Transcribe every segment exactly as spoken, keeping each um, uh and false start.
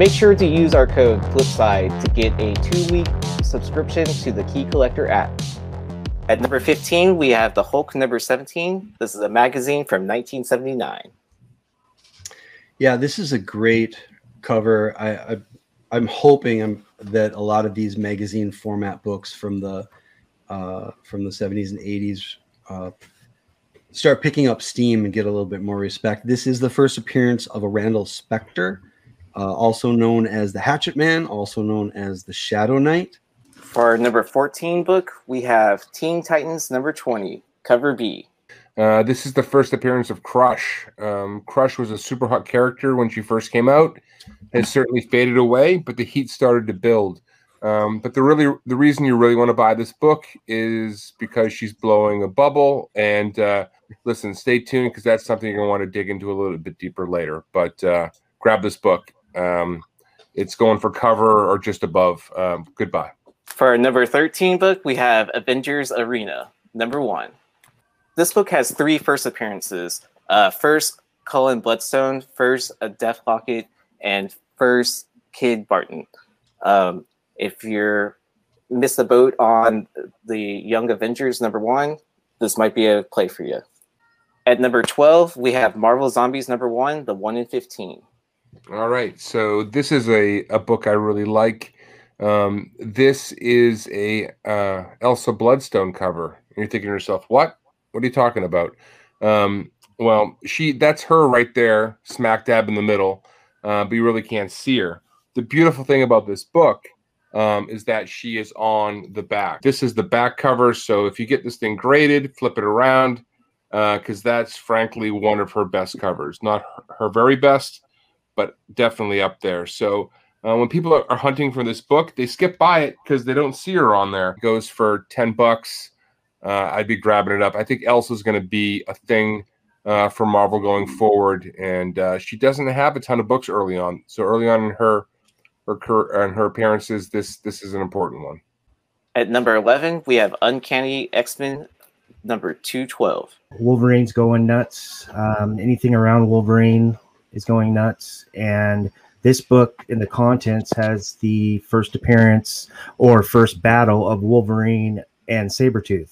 Make sure to use our code FlipSide to get a two-week subscription to the Key Collector app. At number fifteen, we have The Hulk number seventeen. This is a magazine from nineteen seventy-nine. Yeah, this is a great cover. I, I, I'm hoping I'm, that a lot of these magazine format books from the uh, from the seventies and eighties uh, start picking up steam and get a little bit more respect. This is the first appearance of a Randall Spector, uh, also known as the Hatchet Man, also known as the Shadow Knight. For our number fourteen book, we have Teen Titans number twenty, cover B. Uh, this is the first appearance of Crush. Um, Crush was a super hot character when she first came out. It certainly faded away, but the heat started to build. Um, but the really the reason you really want to buy this book is because she's blowing a bubble. And uh, listen, stay tuned, because that's something you're going to want to dig into a little bit deeper later. But uh, grab this book. Um, it's going for cover or just above. Um, goodbye. For our number thirteen book, we have Avengers Arena, number one. This book has three first appearances. Uh, first, Cullen Bloodstone. First, a Death Locket. And first, Kid Barton. Um, if you're missed the boat on the Young Avengers number one, this might be a play for you. At number twelve, we have Marvel Zombies number one, the one in fifteen. All right. So this is a, a book I really like. Um, this is a uh, Elsa Bloodstone cover. And you're thinking to yourself, what? What are you talking about? Um, well, she that's her right there, smack dab in the middle, uh, but you really can't see her. The beautiful thing about this book um, is that she is on the back. This is the back cover, so if you get this thing graded, flip it around, because uh, that's frankly one of her best covers. Not her, her very best, but definitely up there. So uh, when people are hunting for this book, they skip by it because they don't see her on there. It goes for ten bucks. Uh, I'd be grabbing it up. I think Elsa's going to be a thing uh, for Marvel going forward, and uh, she doesn't have a ton of books early on. So early on in her her and her appearances, this this is an important one. At number eleven, we have Uncanny X-Men number two twelve. Wolverine's going nuts. Um, anything around Wolverine is going nuts, and this book in the contents has the first appearance or first battle of Wolverine and Sabretooth.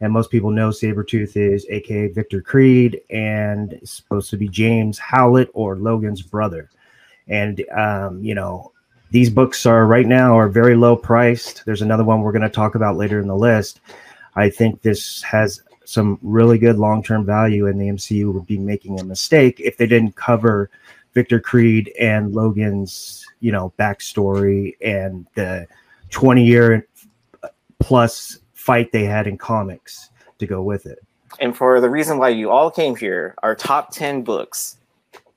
And most people know Sabretooth is A K A Victor Creed, and it's supposed to be James Howlett or Logan's brother. And, um, you know, these books are right now are very low priced. There's another one we're going to talk about later in the list. I think this has some really good long-term value, and the M C U would be making a mistake if they didn't cover Victor Creed and Logan's, you know, backstory and the twenty-year plus fight they had in comics to go with it. And for the reason why you all came here, our top ten books.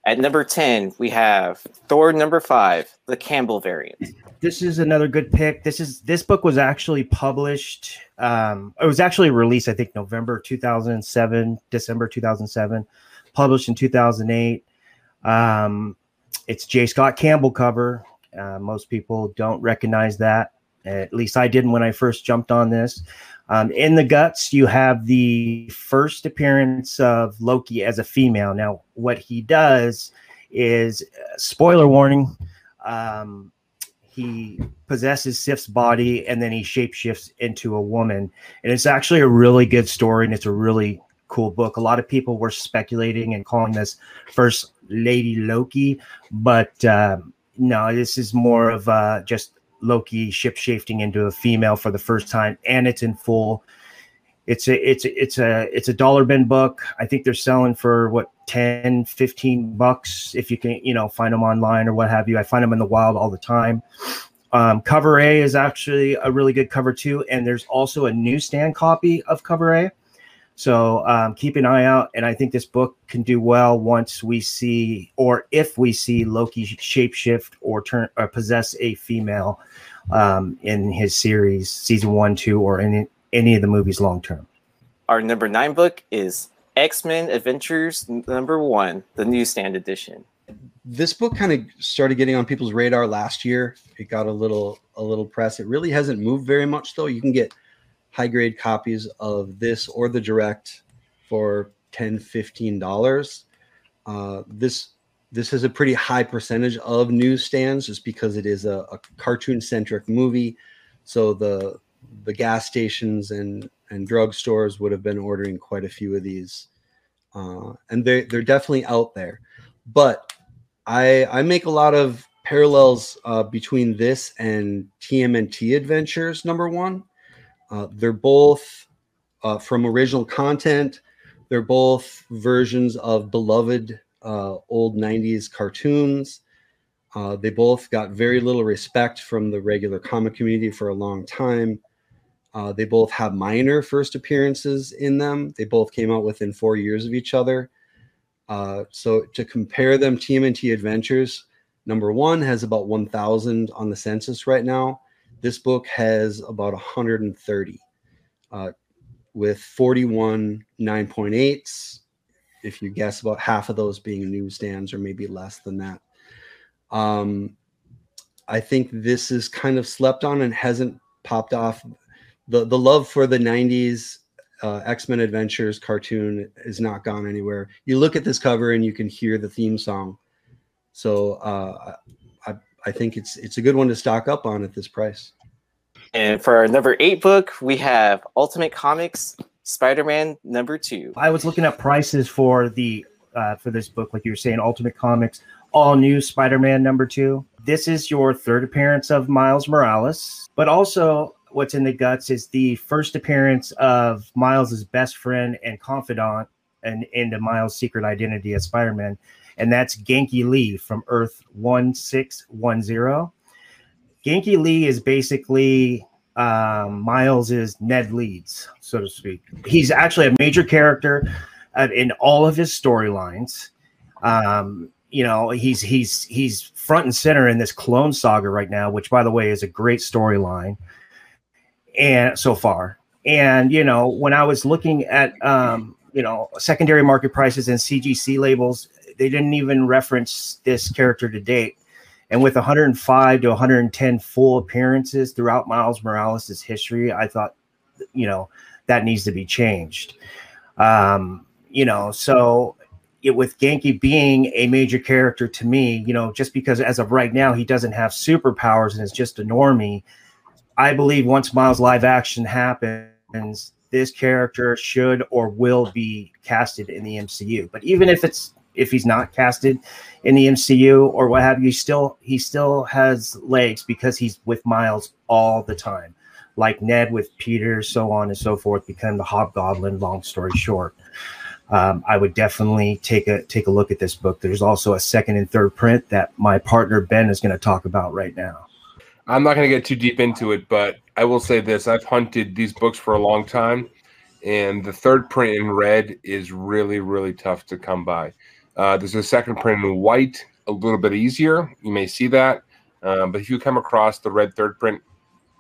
At number ten, we have Thor number five, the Campbell variant. This is another good pick. This is this book was actually published. Um, it was actually released, I think, November two thousand seven, December two thousand seven, published in two thousand eight. Um, it's J. Scott Campbell cover. Uh, most people don't recognize that. At least I didn't when I first jumped on this. Um, in the guts, you have the first appearance of Loki as a female. Now, what he does is, uh, spoiler warning, um, he possesses Sif's body, and then he shapeshifts into a woman. And it's actually a really good story, and it's a really cool book. A lot of people were speculating and calling this First Lady Loki, but um, no, this is more of uh, just Loki ship-shifting into a female for the first time, and it's in full. It's a it's a, it's a it's a dollar bin book. I think they're selling for what ten, fifteen bucks if you can, you know, find them online or what have you. I find them in the wild all the time. Um, cover A is actually a really good cover too, and there's also a newsstand copy of cover A. So um, keep an eye out, and I think this book can do well once we see, or if we see, Loki shapeshift or turn or possess a female um, in his series, season one, two, or any any of the movies long term. Our number nine book is X-Men Adventures number one, the newsstand edition. This book kind of started getting on people's radar last year. It got a little a little press. It really hasn't moved very much though. You can get high-grade copies of this or the direct for ten dollars, fifteen dollars. Uh, this this is a pretty high percentage of newsstands just because it is a, a cartoon-centric movie. So the the gas stations and, and drugstores would have been ordering quite a few of these. Uh, and they, they're definitely out there. But I, I make a lot of parallels uh, between this and T M N T Adventures, number one. Uh, they're both uh, from original content. They're both versions of beloved uh, old nineties cartoons. Uh, they both got very little respect from the regular comic community for a long time. Uh, they both have minor first appearances in them. They both came out within four years of each other. Uh, so to compare them, T M N T Adventures, number one, has about one thousand on the census right now. This book has about one hundred thirty, uh, with forty-one nine point eights, if you guess about half of those being newsstands or maybe less than that. Um, I think this is kind of slept on and hasn't popped off. The, the love for the nineties uh, X-Men Adventures cartoon is not gone anywhere. You look at this cover and you can hear the theme song. So uh, I, I think it's, it's a good one to stock up on at this price. And for our number eight book, we have Ultimate Comics, Spider-Man number two. I was looking up prices for the uh, for this book, like you were saying, Ultimate Comics, all new Spider-Man number two. This is your third appearance of Miles Morales, but also what's in the guts is the first appearance of Miles's best friend and confidant and into Miles' secret identity as Spider-Man, and that's Genki Lee from Earth one six one zero. Genki Lee is basically um, Miles's Ned Leeds, so to speak. He's actually a major character uh, in all of his storylines. Um, you know, he's he's he's front and center in this Clone Saga right now, which, by the way, is a great storyline, and so far. And you know, when I was looking at um, you know secondary market prices and C G C labels, they didn't even reference this character to date. And with one hundred five to one hundred ten full appearances throughout Miles Morales' history, I thought, you know, that needs to be changed. Um, you know, so it, with Genki being a major character to me, you know, just because as of right now, he doesn't have superpowers and is just a normie, I believe once Miles live action happens, this character should or will be casted in the M C U. But even if it's if he's not casted in the M C U or what have you, still he still has legs because he's with Miles all the time, like Ned with Peter, so on and so forth, become the Hobgoblin. Long story short, um, I would definitely take a take a look at this book. There's also a second and third print that my partner Ben is going to talk about right now. I'm not going to get too deep into it, but I will say this: I've hunted these books for a long time, and the third print in red is really, really tough to come by. Uh, there's a second print in white, a little bit easier. You may see that. Um, but if you come across the red third print,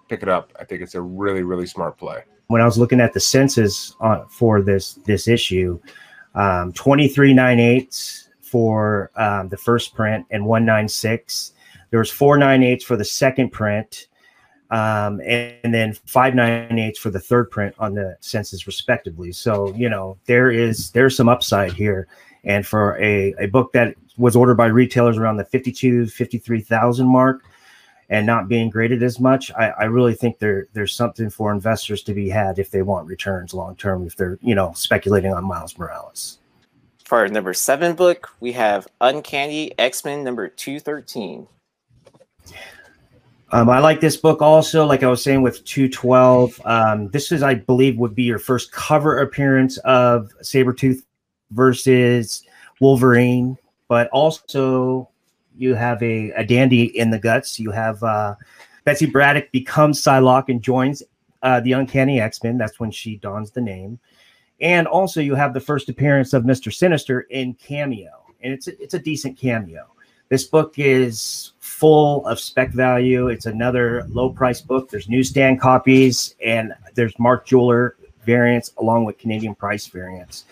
pick it up. I think it's a really, really smart play. When I was looking at the census uh, for this this issue, um, twenty-three ninety-eights for um, the first print and one ninety-six. There was four ninety-eights for the second print um, and, and then five ninety-eights for the third print on the census respectively. So, you know, there is there's some upside here. And for a, a book that was ordered by retailers around the fifty-two, fifty-three thousand mark and not being graded as much, I, I really think there there's something for investors to be had if they want returns long term, if they're, you know, speculating on Miles Morales. For our number seven book, we have Uncanny X-Men number two thirteen. Um, I like this book also, like I was saying with two twelve. Um, this is, I believe, would be your first cover appearance of Sabretooth versus Wolverine, but also you have a, a dandy in the guts. You have uh, Betsy Braddock becomes Psylocke and joins uh, the Uncanny X-Men. That's when she dons the name. And also you have the first appearance of Mister Sinister in cameo, and it's a, it's a decent cameo. This book is full of spec value. It's another low price book. There's newsstand copies and there's Mark Jeweler variants along with Canadian price variants.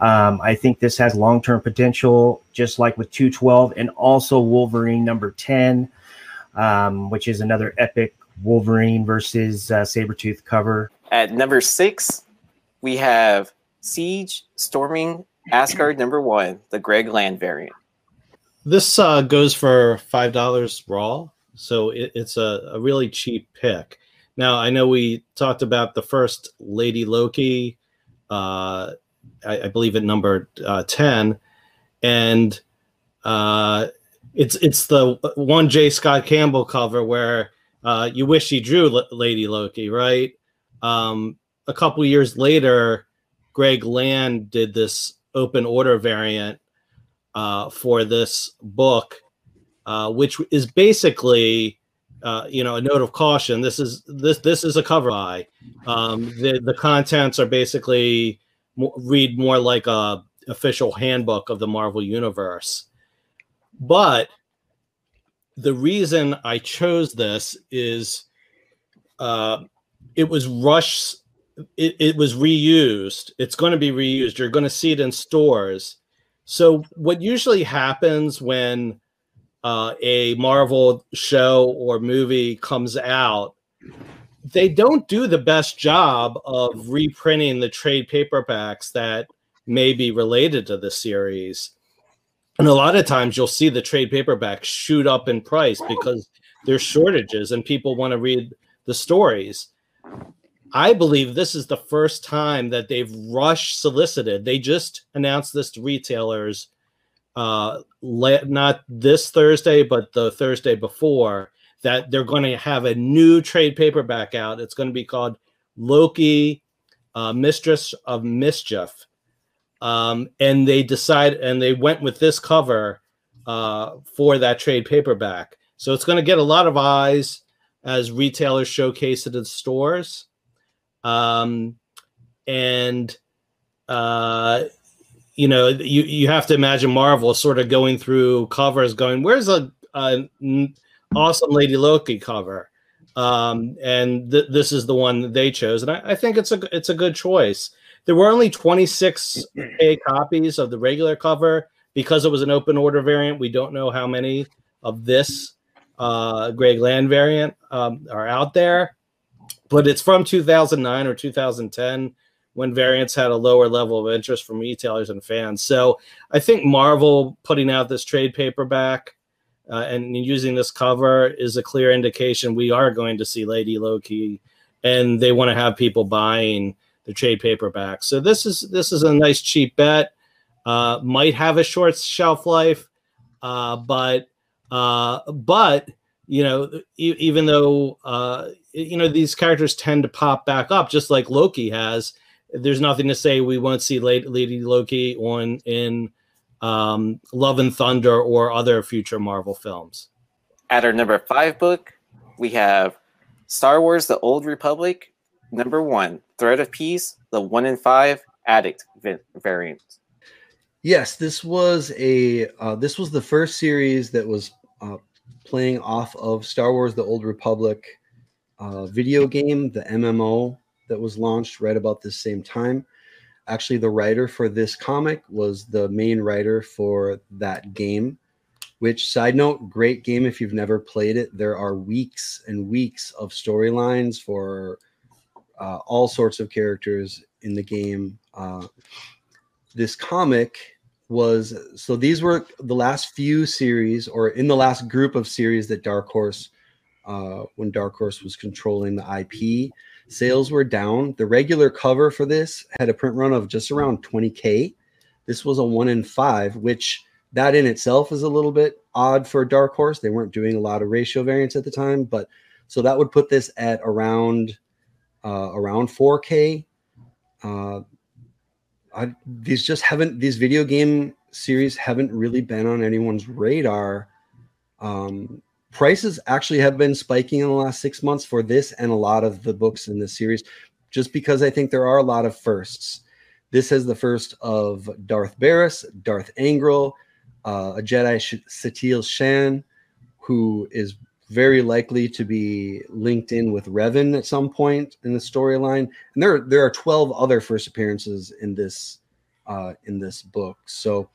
Um, I think this has long-term potential, just like with two twelve and also Wolverine number ten, um, which is another epic Wolverine versus uh, Sabretooth cover. At number six, we have Siege Storming Asgard number one, the Greg Land variant. This uh, goes for five dollars raw, so it, it's a, a really cheap pick. Now, I know we talked about the first Lady Loki, uh, I, I believe at number uh, ten, and uh, it's it's the one J. Scott Campbell cover where uh, you wish he drew L- Lady Loki, right? Um, a couple years later, Greg Land did this open order variant uh, for this book, uh, which is basically... Uh, you know, a note of caution. This is this this is a cover by. Um, the the contents are basically mo- read more like a official handbook of the Marvel Universe. But the reason I chose this is uh, it was Rush. It, it was reused. It's going to be reused. You're going to see it in stores. So what usually happens when Uh, a Marvel show or movie comes out, they don't do the best job of reprinting the trade paperbacks that may be related to the series. And a lot of times you'll see the trade paperbacks shoot up in price because there's shortages and people want to read the stories. I believe this is the first time that they've rushed solicited. They just announced this to retailers Uh, le- not this Thursday, but the Thursday before, that they're going to have a new trade paperback out. It's going to be called Loki, uh, Mistress of Mischief. Um, and they decide, and they went with this cover uh, for that trade paperback. So it's going to get a lot of eyes as retailers showcase it in stores. Um, and, uh, You know, you, you have to imagine Marvel sort of going through covers going, where's a, a awesome Lady Loki cover? Um, and th- this is the one that they chose. And I, I think it's a, it's a good choice. There were only twenty-six K copies of the regular cover because it was an open order variant. We don't know how many of this uh, Greg Land variant um, are out there, but it's from two thousand nine or two thousand ten. When variants had a lower level of interest from retailers and fans. So I think Marvel putting out this trade paperback uh, and using this cover is a clear indication we are going to see Lady Loki, and they want to have people buying the trade paperback. So this is this is a nice cheap bet. Uh, might have a short shelf life, uh, but uh, but you know e- even though uh, you know these characters tend to pop back up just like Loki has. There's nothing to say we won't see Lady Loki on in um, Love and Thunder or other future Marvel films. At our number five book, we have Star Wars The Old Republic, number one, Thread of Peace, the one in five Addict variant. Yes, this was a uh, this was the first series that was uh, playing off of Star Wars The Old Republic uh, video game, the M M O. That was launched right about this same time. Actually, the writer for this comic was the main writer for that game, which, side note, great game if you've never played it. There are weeks and weeks of storylines for uh, all sorts of characters in the game. Uh, this comic was, so these were the last few series, or in the last group of series that Dark Horse, uh, when Dark Horse was controlling the I P, sales were down. The regular cover for this had a print run of just around twenty K. This was a one in five, which that in itself is a little bit odd for Dark Horse. They weren't doing a lot of ratio variants at the time, but so that would put this at around uh, around four K. Uh, I, these just haven't these video game series haven't really been on anyone's radar. Um, Prices actually have been spiking in the last six months for this and a lot of the books in this series, just because I think there are a lot of firsts. This has the first of Darth Barris, Darth Angral, uh, a Jedi Sh- Satil Shan, who is very likely to be linked in with Revan at some point in the storyline. And there, there are twelve other first appearances in this uh, in this book. So.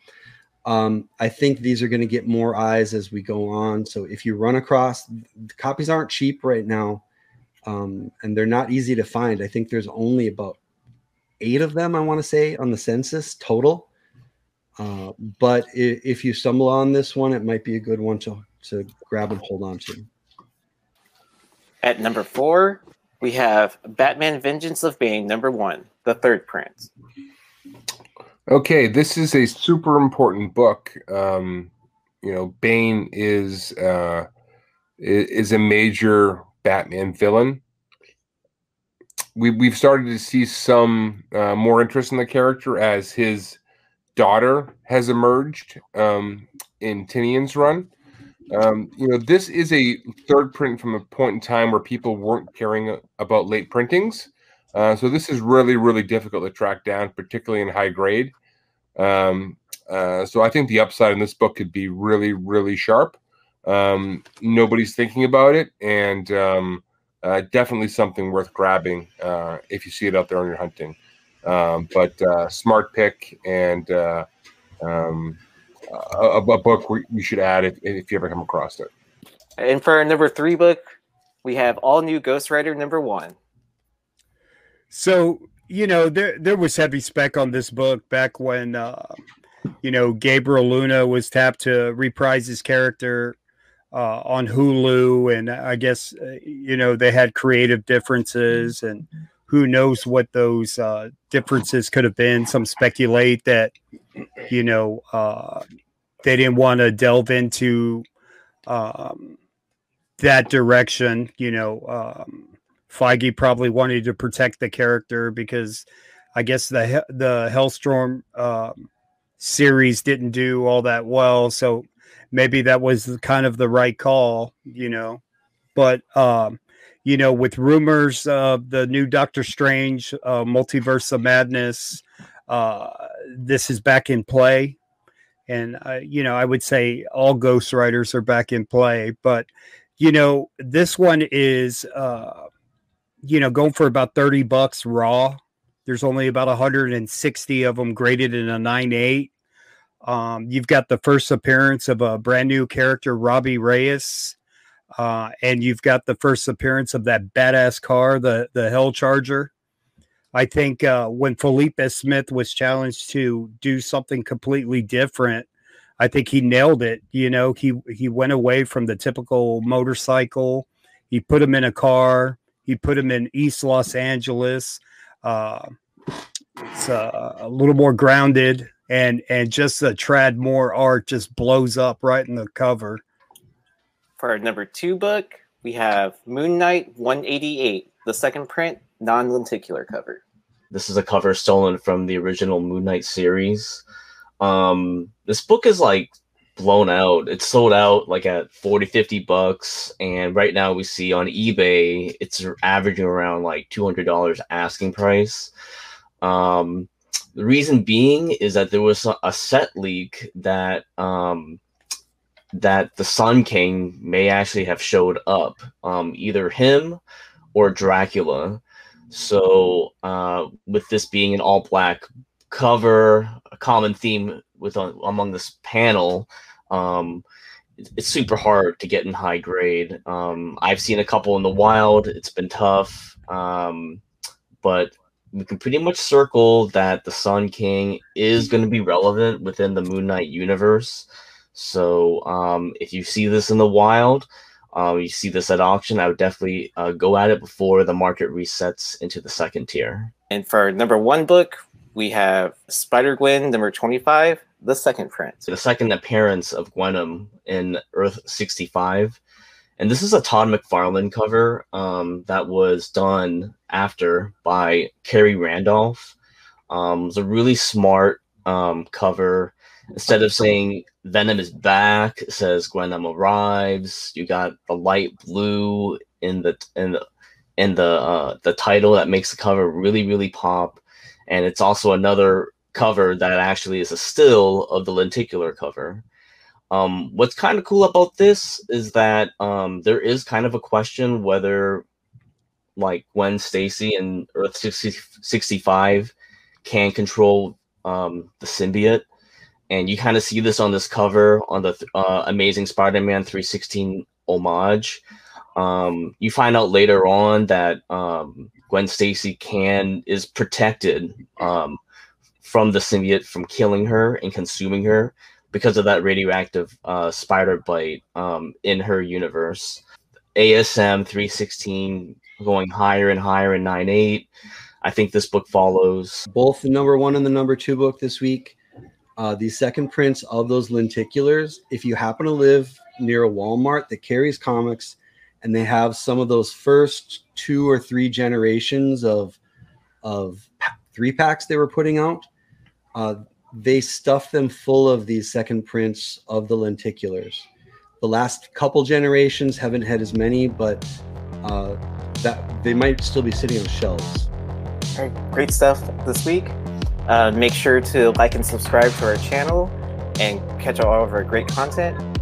Um, I think these are going to get more eyes as we go on. So if you run across, the copies aren't cheap right now, um, and they're not easy to find. I think there's only about eight of them, I want to say, on the census total. Uh, but if, if you stumble on this one, it might be a good one to, to grab and hold on to. At number four, we have Batman Vengeance of Bane, number one, the third print. Okay, this is a super important book. Um, you know, Bane is uh, is a major Batman villain. We, we've started to see some uh, more interest in the character as his daughter has emerged um, in Tinian's run. Um, you know, this is a third print from a point in time where people weren't caring about late printings. Uh, so this is really, really difficult to track down, particularly in high grade. Um, uh, so I think the upside in this book could be really, really sharp. Um, nobody's thinking about it, and um, uh, definitely something worth grabbing uh, if you see it out there on your hunting. Um, but uh, smart pick, and uh, um, a, a book you should add if, if you ever come across it. And for our number three book, we have All New Ghost Rider number one. So, you know, there there was heavy spec on this book back when, uh, you know, Gabriel Luna was tapped to reprise his character uh, on Hulu. And I guess, uh, you know, they had creative differences, and who knows what those uh, differences could have been. Some speculate that, you know, uh, they didn't want to delve into um, that direction, you know, um Feige probably wanted to protect the character because I guess the the Hellstorm uh, series didn't do all that well. So maybe that was kind of the right call, you know. But, um, you know, with rumors of the new Doctor Strange, uh, Multiverse of Madness, uh, this is back in play. And, uh, you know, I would say all Ghost Riders are back in play. But, you know, this one is... Uh, you know, going for about thirty bucks raw. There's only about one hundred sixty of them graded in a nine eight. Um, you've got the first appearance of a brand new character, Robbie Reyes. Uh, and you've got the first appearance of that badass car, the, the Hell Charger. I think uh, when Felipe Smith was challenged to do something completely different, I think he nailed it. You know, he, he went away from the typical motorcycle. He put him in a car. He put him in East Los Angeles. Uh, it's uh, a little more grounded, and and just the trad more art just blows up right in the cover. For our number two book, we have Moon Knight one eighty-eight, the second print, non-lenticular cover. This is a cover stolen from the original Moon Knight series. Um, this book is like blown out. It's sold out like at forty, fifty bucks, and right now we see on eBay it's averaging around like two hundred dollars asking price. Um, the reason being is that there was a set leak that um, that the Sun King may actually have showed up, um, either him or Dracula. So uh, with this being an all-black cover, a common theme with uh, among this panel, Um, it's super hard to get in high grade. Um, I've seen a couple in the wild. It's been tough. Um, but we can pretty much circle that the Sun King is going to be relevant within the Moon Knight universe. So um, if you see this in the wild, uh, you see this at auction, I would definitely uh, go at it before the market resets into the second tier. And for our number one book, we have Spider-Gwen number twenty-five, the second print. The second appearance of Gwenum in Earth sixty-five. And this is a Todd McFarlane cover um, that was done after by Kerry Randolph. Um, it was a really smart um, cover. Instead of saying Venom is back, it says Gwenum arrives. You got the light blue in the in the, in the, uh, the title that makes the cover really, really pop. And it's also another cover that actually is a still of the lenticular cover. Um, what's kind of cool about this is that um, there is kind of a question whether like Gwen Stacy in Earth sixty, sixty-five can control um, the symbiote. And you kind of see this on this cover on the uh, Amazing Spider-Man three sixteen homage. Um, you find out later on that um, Gwen Stacy can is protected um, from the symbiote from killing her and consuming her because of that radioactive uh, spider bite um, in her universe. A S M three sixteen going higher and higher in nine eight. I think this book follows both the number one and the number two book this week. Uh, the second prints of those lenticulars. If you happen to live near a Walmart that carries comics and they have some of those first two or three generations of, of three packs they were putting out, uh, they stuffed them full of these second prints of the lenticulars. The last couple generations haven't had as many, but uh, that they might still be sitting on shelves. All right, great stuff this week. Uh, make sure to like and subscribe to our channel and catch all of our great content.